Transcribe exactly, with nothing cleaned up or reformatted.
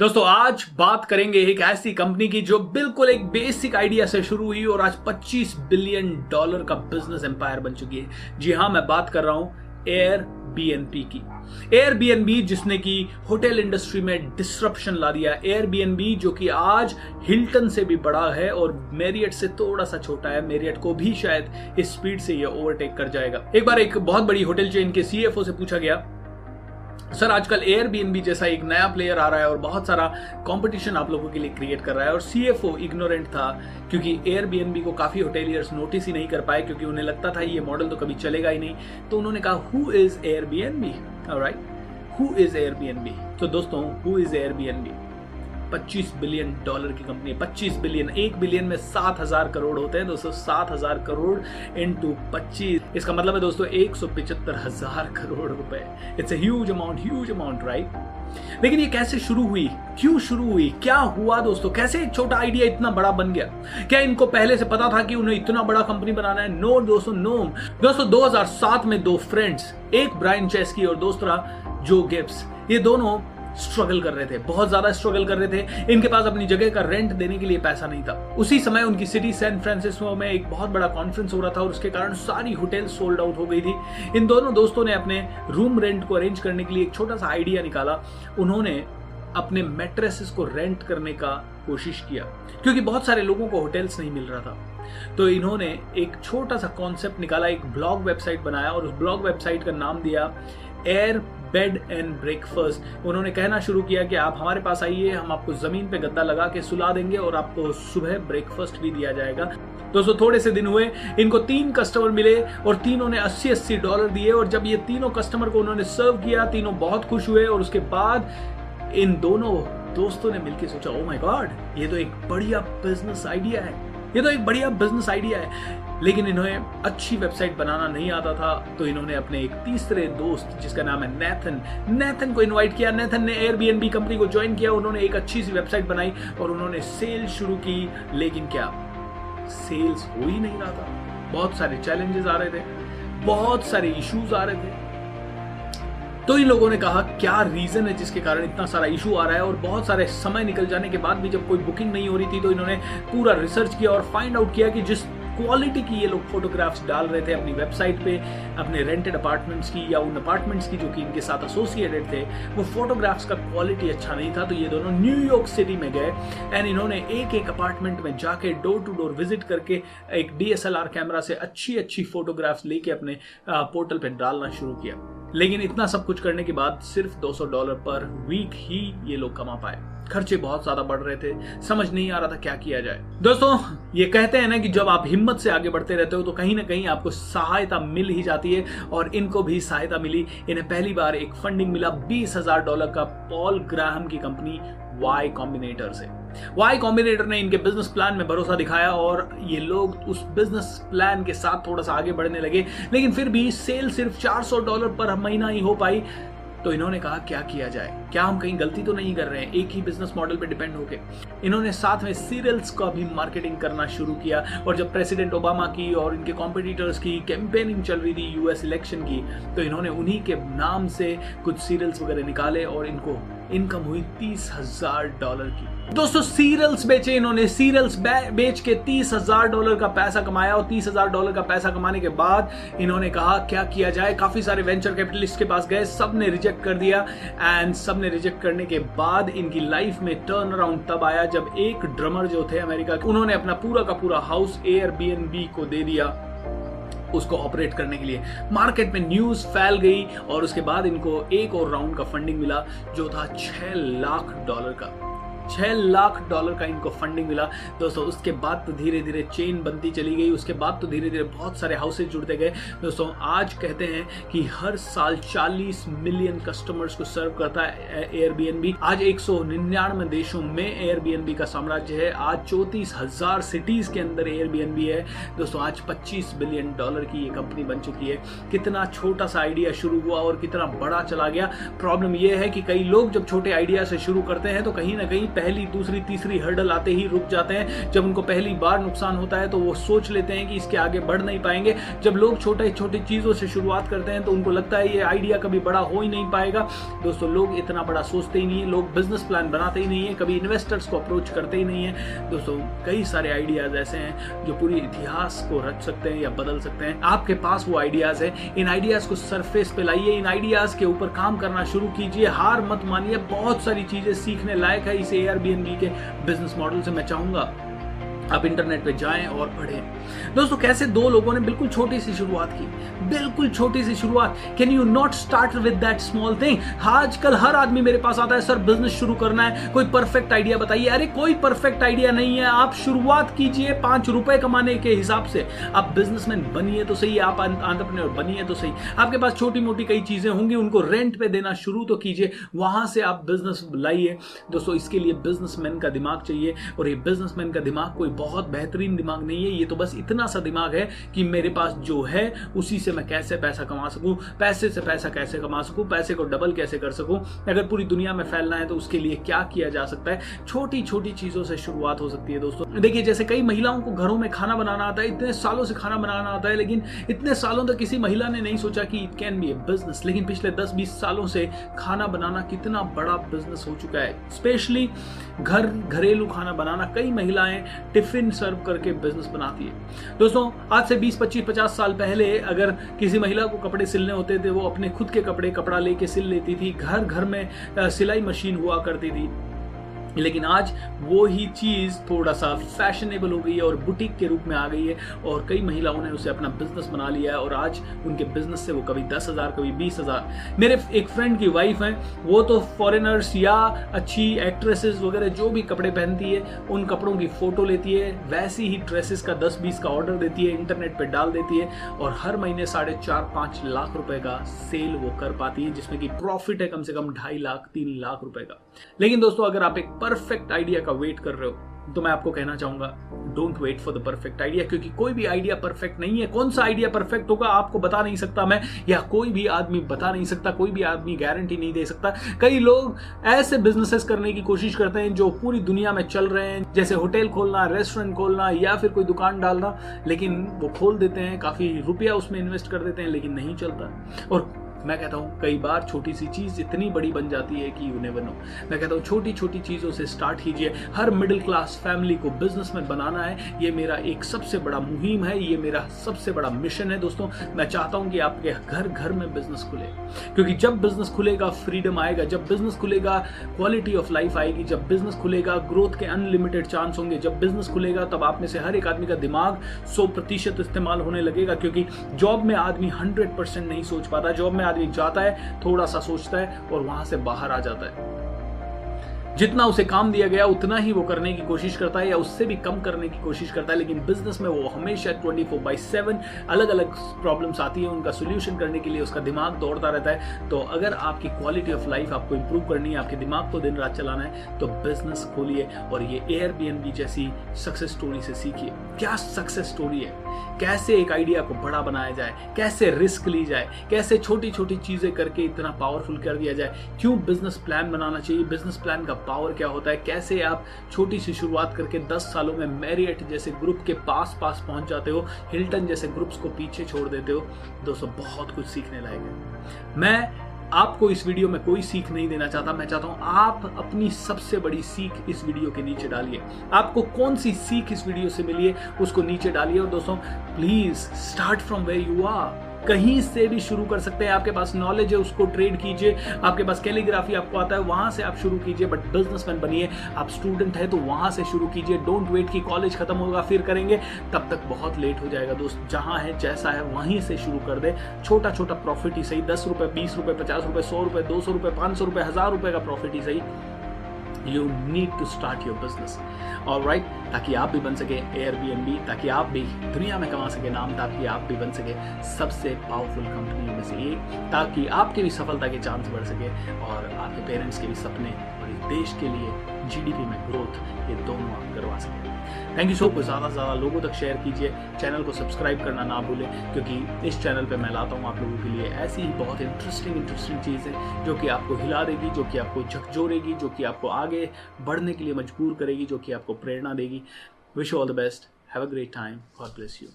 दोस्तों आज बात करेंगे एक ऐसी कंपनी की जो बिल्कुल एक बेसिक आइडिया से शुरू हुई और आज पच्चीस बिलियन डॉलर का बिजनेस एम्पायर बन चुकी है। जी हां, मैं बात कर रहा हूं एयरबीएनबी की। Airbnb जिसने की होटल इंडस्ट्री में डिसरप्शन ला दिया। Airbnb जो कि आज हिल्टन से भी बड़ा है और मैरियट से थोड़ा सा छोटा है। मैरियट को भी शायद इस स्पीड से ये ओवरटेक कर जाएगा। एक बार एक बहुत बड़ी होटल चेन के सीएफओ से पूछा गया, सर आजकल एयरबीएनबी जैसा एक नया प्लेयर आ रहा है और बहुत सारा कंपटीशन आप लोगों के लिए क्रिएट कर रहा है, और सीएफओ इग्नोरेंट था क्योंकि एयरबीएनबी को काफी होटेलियर्स नोटिस ही नहीं कर पाए क्योंकि उन्हें लगता था ये मॉडल तो कभी चलेगा ही नहीं। तो उन्होंने कहा who is Airbnb, alright, who is Airbnb. तो दोस्तों हु इज एयरबीएनबी पच्चीस बिलियन डॉलर की कंपनी है। पच्चीस बिलियन, एक बिलियन में सात हजार करोड़ होते हैं दोस्तों। सात हजार करोड़ इनटू पच्चीस, इसका मतलब है दोस्तों एक सौ पचहत्तर हजार करोड़ रुपए। It's a huge amount, huge amount, right. लेकिन ये कैसे शुरू हुई, क्यों शुरू हुई, क्या हुआ दोस्तों? कैसे एक छोटा आइडिया इतना बड़ा बन गया? क्या इनको पहले से पता था कि उन्हें इतना बड़ा कंपनी बनाना है? नो दोस्तों, नो दोस्तों दो हजार सात में दो फ्रेंड्स, एक ब्रायन चेस्की और दूसरा जो गेब्स, ये दोनों स्ट्रगल कर रहे थे, बहुत ज्यादा स्ट्रगल कर रहे थे। इनके पास अपनी जगह का रेंट देने के लिए पैसा नहीं था। उसी समय उनकी सिटी सैन फ्रांसिस्को में एक बहुत बड़ा कॉन्फ्रेंस हो रहा था और उसके कारण सारी होटल सोल्ड आउट हो गई थी। इन दोनों दोस्तों ने अपने रूम रेंट को अरेंज करने के लिए एक छोटा सा आइडिया निकाला। उन्होंने अपने मैट्रेसेस को रेंट करने का कोशिश किया क्योंकि बहुत सारे लोगों को होटल्स नहीं मिल रहा था। तो इन्होंने एक छोटा सा कॉन्सेप्ट निकाला, एक ब्लॉग वेबसाइट बनाया और उस ब्लॉग वेबसाइट का नाम दिया एयर बेड एंड ब्रेकफास्ट। उन्होंने कहना शुरू किया कि आप हमारे पास आइए, हम आपको जमीन पे गद्दा लगा के सुला देंगे और आपको सुबह ब्रेकफास्ट भी दिया जाएगा। दोस्तों थोड़े से दिन हुए, इनको तीन कस्टमर मिले और तीनों ने अस्सी अस्सी डॉलर दिए, और जब ये तीनों कस्टमर को उन्होंने सर्व किया, तीनों बहुत खुश हुए। और उसके बाद इन दोनों दोस्तों ने मिलकर सोचा, ओ माय गॉड, ये तो एक बढ़िया बिजनेस आइडिया है, ये तो एक बढ़िया बिजनेस आइडिया है। लेकिन इन्हें अच्छी वेबसाइट बनाना नहीं आता था, तो इन्होंने अपने एक तीसरे दोस्त जिसका नाम है नेथन, नेथन को इनवाइट किया। नेथन ने एयरबीएनबी कंपनी को ज्वाइन किया, उन्होंने एक अच्छी सी वेबसाइट बनाई और उन्होंने सेल शुरू की। लेकिन क्या सेल्स हो ही नहीं रहा था, बहुत सारे चैलेंजेस आ रहे थे, बहुत सारे इश्यूज आ रहे थे। तो इन लोगों ने कहा क्या रीजन है जिसके कारण इतना सारा इशू आ रहा है। और बहुत सारे समय निकल जाने के बाद भी जब कोई बुकिंग नहीं हो रही थी, तो इन्होंने पूरा रिसर्च किया और फाइंड आउट किया कि जिस क्वालिटी की ये लोग फोटोग्राफ्स डाल रहे थे अपनी वेबसाइट पे, अपने रेंटेड अपार्टमेंट्स की या उन अपार्टमेंट्स की जो कि इनके साथ एसोसिएटेड थे, वो फोटोग्राफ्स का क्वालिटी अच्छा नहीं था। तो ये दोनों न्यूयॉर्क सिटी में गए एंड इन्होंने एक एक अपार्टमेंट में जाके डोर टू डोर विजिट करके एक डीएसएलआर कैमरा से अच्छी अच्छी फोटोग्राफ्स लेके अपने पोर्टल पर डालना शुरू किया। लेकिन इतना सब कुछ करने के बाद सिर्फ दो सौ डॉलर पर वीक ही ये लोग कमा पाए। खर्चे बहुत ज्यादा बढ़ रहे थे, समझ नहीं आ रहा था क्या किया जाए। दोस्तों ये कहते हैं ना कि जब आप हिम्मत से आगे बढ़ते रहते हो तो कहीं ना कहीं आपको सहायता मिल ही जाती है, और इनको भी सहायता मिली। इन्हें पहली बार एक फंडिंग मिला बीस हजार डॉलर का पॉल ग्राहम की कंपनी वाई कॉम्बिनेटर से। वाई कॉम्बिनेटर ने इनके बिजनेस प्लान में भरोसा दिखाया और ये लोग उस बिजनेस प्लान के साथ थोड़ा सा आगे बढ़ने लगे। लेकिन फिर भी सेल सिर्फ चार सौ डॉलर पर महीना ही हो पाई। तो इन्होंने कहा क्या किया जाए, क्या हम कहीं गलती तो नहीं कर रहे हैं एक ही बिजनेस मॉडल पे डिपेंड होके। इन्होंने साथ में सीरियल्स का भी मार्केटिंग करना शुरू किया, और जब प्रेसिडेंट ओबामा की और इनके कॉम्पिटिटर्स की कैंपेनिंग चल रही थी यूएस इलेक्शन की, तो इन्होंने उन्हीं के नाम से कुछ सीरियल्स वगैरह निकाले और इनको इनकम हुई तीस हजार डॉलर की। दोस्तों सीरियल्स बेचे इन्होंने, सीरियल्स बेच के तीस हजार डॉलर का पैसा कमाया, और तीस हजार डॉलर का पैसा कमाने के बाद इन्होंने कहा क्या किया जाए। काफी सारे वेंचर कैपिटलिस्ट के पास गए, सबने रिजेक्ट कर दिया, एंड सबने रिजेक्ट करने के बाद इनकी लाइफ में टर्न अराउंड तब आया जब एक ड्रमर जो थे अमेरिका के, उन्होंने अपना पूरा का पूरा हाउस एयरबीएनबी को दे दिया उसको ऑपरेट करने के लिए। मार्केट में न्यूज़ फैल गई और उसके बाद इनको एक और राउंड का फंडिंग मिला जो था छह लाख डॉलर का छह लाख डॉलर का इनको फंडिंग मिला। दोस्तों उसके बाद तो धीरे धीरे चेन बनती चली गई, उसके बाद तो धीरे धीरे बहुत सारे हाउसेज जुड़ते गए। दोस्तों आज कहते हैं कि हर साल चालीस मिलियन कस्टमर्स को सर्व करता है एयरबीएनबी। आज एक सौ निन्यानवे देशों में एयरबीएनबी का साम्राज्य है। आज चौंतीस हजार सिटीज के अंदर एयरबीएनबी है। दोस्तों आज पच्चीस बिलियन डॉलर की ये कंपनी बन चुकी है। कितना छोटा सा आइडिया शुरू हुआ और कितना बड़ा चला गया। प्रॉब्लम यह है कि कई लोग जब छोटे आइडिया से शुरू करते हैं तो कहीं ना कहीं पहली दूसरी तीसरी हर्डल आते ही रुक जाते हैं। जब उनको पहली बार नुकसान होता है तो वो सोच लेते हैं कि इसके आगे बढ़ नहीं पाएंगे। जब लोग छोटे छोटे चीज़ों से शुरुआत करते हैं तो उनको लगता है ये आइडिया कभी बड़ा हो ही नहीं पाएगा। दोस्तों, लोग इतना बड़ा सोचते ही नहीं है, लोग बिजनेस प्लान बनाते ही नहीं है, कभी इन्वेस्टर्स को अप्रोच करते ही नहीं है। दोस्तों, कई सारे आइडियाज़ ऐसे हैं जो पूरे इतिहास को रच सकते हैं या बदल सकते हैं। आपके पास वो आइडियाज़ हैं, इन आइडियाज़ को सरफेस पे लाइए, इन आइडियाज़ के ऊपर काम करना शुरू कीजिए। हार मत मानिए, बहुत सारी चीज़ें सीखने लायक है इस एयरबीएनबी के बिजनेस मॉडल से। मैं चाहूँगा आप इंटरनेट पे जाएं और पढ़ें। दोस्तों, कैसे दो लोगों ने बिल्कुल छोटी सी शुरुआत की, बिल्कुल छोटी सी शुरुआत। Can you not start with that small thing? आजकल हर आदमी मेरे पास आता है, सर बिजनेस शुरू करना है, कोई परफेक्ट आइडिया बताइए। अरे कोई परफेक्ट आइडिया नहीं है, आप शुरुआत कीजिए पाँच रुपए कमाने के हिसाब से। आप बिजनेसमैन बनिए तो सही, आप एंटरप्रेन्योर बनिए तो सही। आपके पास छोटी मोटी कई चीज़ें होंगी, उनको रेंट पे देना शुरू तो कीजिए, वहाँ से आप बिजनेस लाइए। दोस्तों, इसके लिए बिजनेसमैन का दिमाग चाहिए, और ये बिजनेसमैन का दिमाग कोई बहुत बेहतरीन दिमाग नहीं है। ये तो बस इतना सा दिमाग है कि मेरे पास जो है उसी से मैं कैसे पैसा कमा सकूं, पैसे से पैसा कैसे कमा सकूं, पैसे को डबल कैसे कर सकूं, अगर पूरी दुनिया में फैलना है तो उसके लिए क्या किया जा सकता है। छोटी छोटी चीज़ों से शुरुआत हो सकती है। दोस्तों, देखिए जैसे कई महिलाओं को घरों में खाना बनाना आता है, इतने सालों से खाना बनाना आता है, लेकिन इतने सालों तक किसी महिला ने नहीं सोचा कि it can be a business. लेकिन पिछले दस बीस सालों से खाना बनाना कितना बड़ा बिजनेस हो चुका है। स्पेशली घर घरेलू खाना बनाना, कई महिलाएं टिफिन सर्व करके बिजनेस बनाती है। दोस्तों, आज से बीस पच्चीस पचास साल पहले अगर किसी महिला को कपड़े सिलने होते थे, वो अपने खुद के कपड़े कपड़ा लेके सिल लेती थी। घर घर में सिलाई मशीन हुआ करती थी। लेकिन आज वो ही चीज़ थोड़ा सा फैशनेबल हो गई है और बुटीक के रूप में आ गई है, और कई महिलाओं ने उसे अपना बिजनेस बना लिया है। और आज उनके बिजनेस से वो कभी दस हज़ार, कभी बीस हज़ार। मेरे एक फ्रेंड की वाइफ हैं, वो तो फॉरेनर्स या अच्छी एक्ट्रेसेस वगैरह जो भी कपड़े पहनती है, उन कपड़ों की फ़ोटो लेती है, वैसी ही ड्रेसेस का दस बीस का ऑर्डर देती है, इंटरनेट पर डाल देती है, और हर महीने साढ़े चार पाँच लाख रुपये का सेल वो कर पाती है, जिसमें कि प्रॉफिट है कम से कम ढाई लाख तीन लाख रुपये का। लेकिन दोस्तों, अगर आप एक परफेक्ट आइडिया का वेट कर रहे हो तो मैं आपको कहना चाहूंगा, don't wait for the perfect idea, क्योंकि कोई भी आइडिया परफेक्ट नहीं है। कौन सा आइडिया परफेक्ट होगा आपको बता नहीं सकता मैं, या कोई भी आदमी बता नहीं सकता, कोई भी आदमी गारंटी नहीं दे सकता। कई लोग ऐसे बिजनेसेस करने की कोशिश करते हैं जो पूरी दुनिया में चल रहे हैं, जैसे होटल खोलना, रेस्टोरेंट खोलना, या फिर कोई दुकान डालना। लेकिन वो खोल देते हैं, काफ़ी रुपया उसमें इन्वेस्ट कर देते हैं, लेकिन नहीं चलता। और मैं कहता हूँ कई बार छोटी सी चीज़ इतनी बड़ी बन जाती है कि यू नेवर नो। मैं कहता हूँ छोटी छोटी चीज़ों से स्टार्ट कीजिए। हर मिडिल क्लास फैमिली को बिजनेसमैन बनाना है, ये मेरा एक सबसे बड़ा मुहिम है, ये मेरा सबसे बड़ा मिशन है। दोस्तों, मैं चाहता हूँ कि आपके घर घर में बिजनेस खुले, क्योंकि जब बिजनेस खुलेगा फ्रीडम आएगा, जब बिजनेस खुलेगा क्वालिटी ऑफ लाइफ आएगी, जब बिजनेस खुलेगा ग्रोथ के अनलिमिटेड चांस होंगे, जब बिजनेस खुलेगा तब आप में से हर एक आदमी का दिमाग सौ प्रतिशत इस्तेमाल होने लगेगा। क्योंकि जॉब में आदमी हंड्रेड परसेंट नहीं सोच पाता, जॉब में आदमी जाता है, थोड़ा सा सोचता है और वहां से बाहर आ जाता है। जितना उसे काम दिया गया उतना ही वो करने की कोशिश करता है, या उससे भी कम करने की कोशिश करता है। लेकिन बिजनेस में वो हमेशा चौबीस बाय सात अलग अलग प्रॉब्लम्स आती है, उनका सोल्यूशन करने के लिए उसका दिमाग दौड़ता रहता है। तो अगर आपकी क्वालिटी ऑफ लाइफ आपको इंप्रूव करनी है, आपके दिमाग को दिन रात चलाना है, तो बिजनेस खोलिए और ये एयरबीएनबी जैसी सक्सेस स्टोरी से सीखिए। क्या सक्सेस स्टोरी है, कैसे एक आइडिया को बड़ा बनाया जाए, कैसे रिस्क ली जाए, कैसे छोटी छोटी चीज़ें करके इतना पावरफुल कर दिया जाए, क्यों बिजनेस प्लान बनाना चाहिए, बिजनेस प्लान का पावर क्या होता है, कैसे आप छोटी सी शुरुआत करके दस सालों में मैरियट जैसे ग्रुप के पास पास पहुंच जाते हो, हिल्टन जैसे ग्रुप्स को पीछे छोड़ देते हो। दोस्तों, बहुत कुछ सीखने लायक है। मैं आपको इस वीडियो में कोई सीख नहीं देना चाहता, मैं चाहता हूं आप अपनी सबसे बड़ी सीख इस वीडियो के नीचे डालिए। आपको कौन सी सीख इस वीडियो से मिली है उसको नीचे डालिए। और दोस्तों, please start from where you are, कहीं से भी शुरू कर सकते हैं। आपके पास नॉलेज है, उसको ट्रेड कीजिए। आपके पास कैलीग्राफी आपको आता है, वहाँ से आप शुरू कीजिए, बट बिजनेसमैन बनिए। आप स्टूडेंट हैं तो वहाँ से शुरू कीजिए, डोंट वेट कि कॉलेज खत्म होगा फिर करेंगे, तब तक बहुत लेट हो जाएगा। दोस्त, जहाँ है जैसा है वहीं से शुरू कर दे, छोटा छोटा प्रॉफिट ही सही, दस रुपये बीस रुपये पचास रुपये सौ रुपये दो सौ रुपये पाँच सौ रुपये हज़ार रुपये का प्रॉफिट ही सही, you need to start your business. Alright, ताकि आप भी बन सके एयरबीएनबी, ताकि आप भी दुनिया में कमा सके नाम, ताकि आप भी बन सके सबसे पावरफुल कंपनियों में से एक, ताकि आपके भी सफलता के चांस बढ़ सके और आपके पेरेंट्स के भी सपने और हमारे देश के लिए, जीडीपी में ग्रोथ, ये दोनों आप करवा सकते हैं। Thank you so much. ज़्यादा से ज़्यादा लोगों तक शेयर कीजिए, चैनल को सब्सक्राइब करना ना भूलें, क्योंकि इस चैनल पे मैं लाता हूँ आप लोगों के लिए ऐसी बहुत इंटरेस्टिंग इंटरेस्टिंग चीज़ें जो कि आपको हिला देगी, जो कि आपको झकझोरेगी, जो कि आपको आगे बढ़ने के लिए मजबूर करेगी, जो कि आपको प्रेरणा देगी। Wish you all the best, have a great time, God bless you.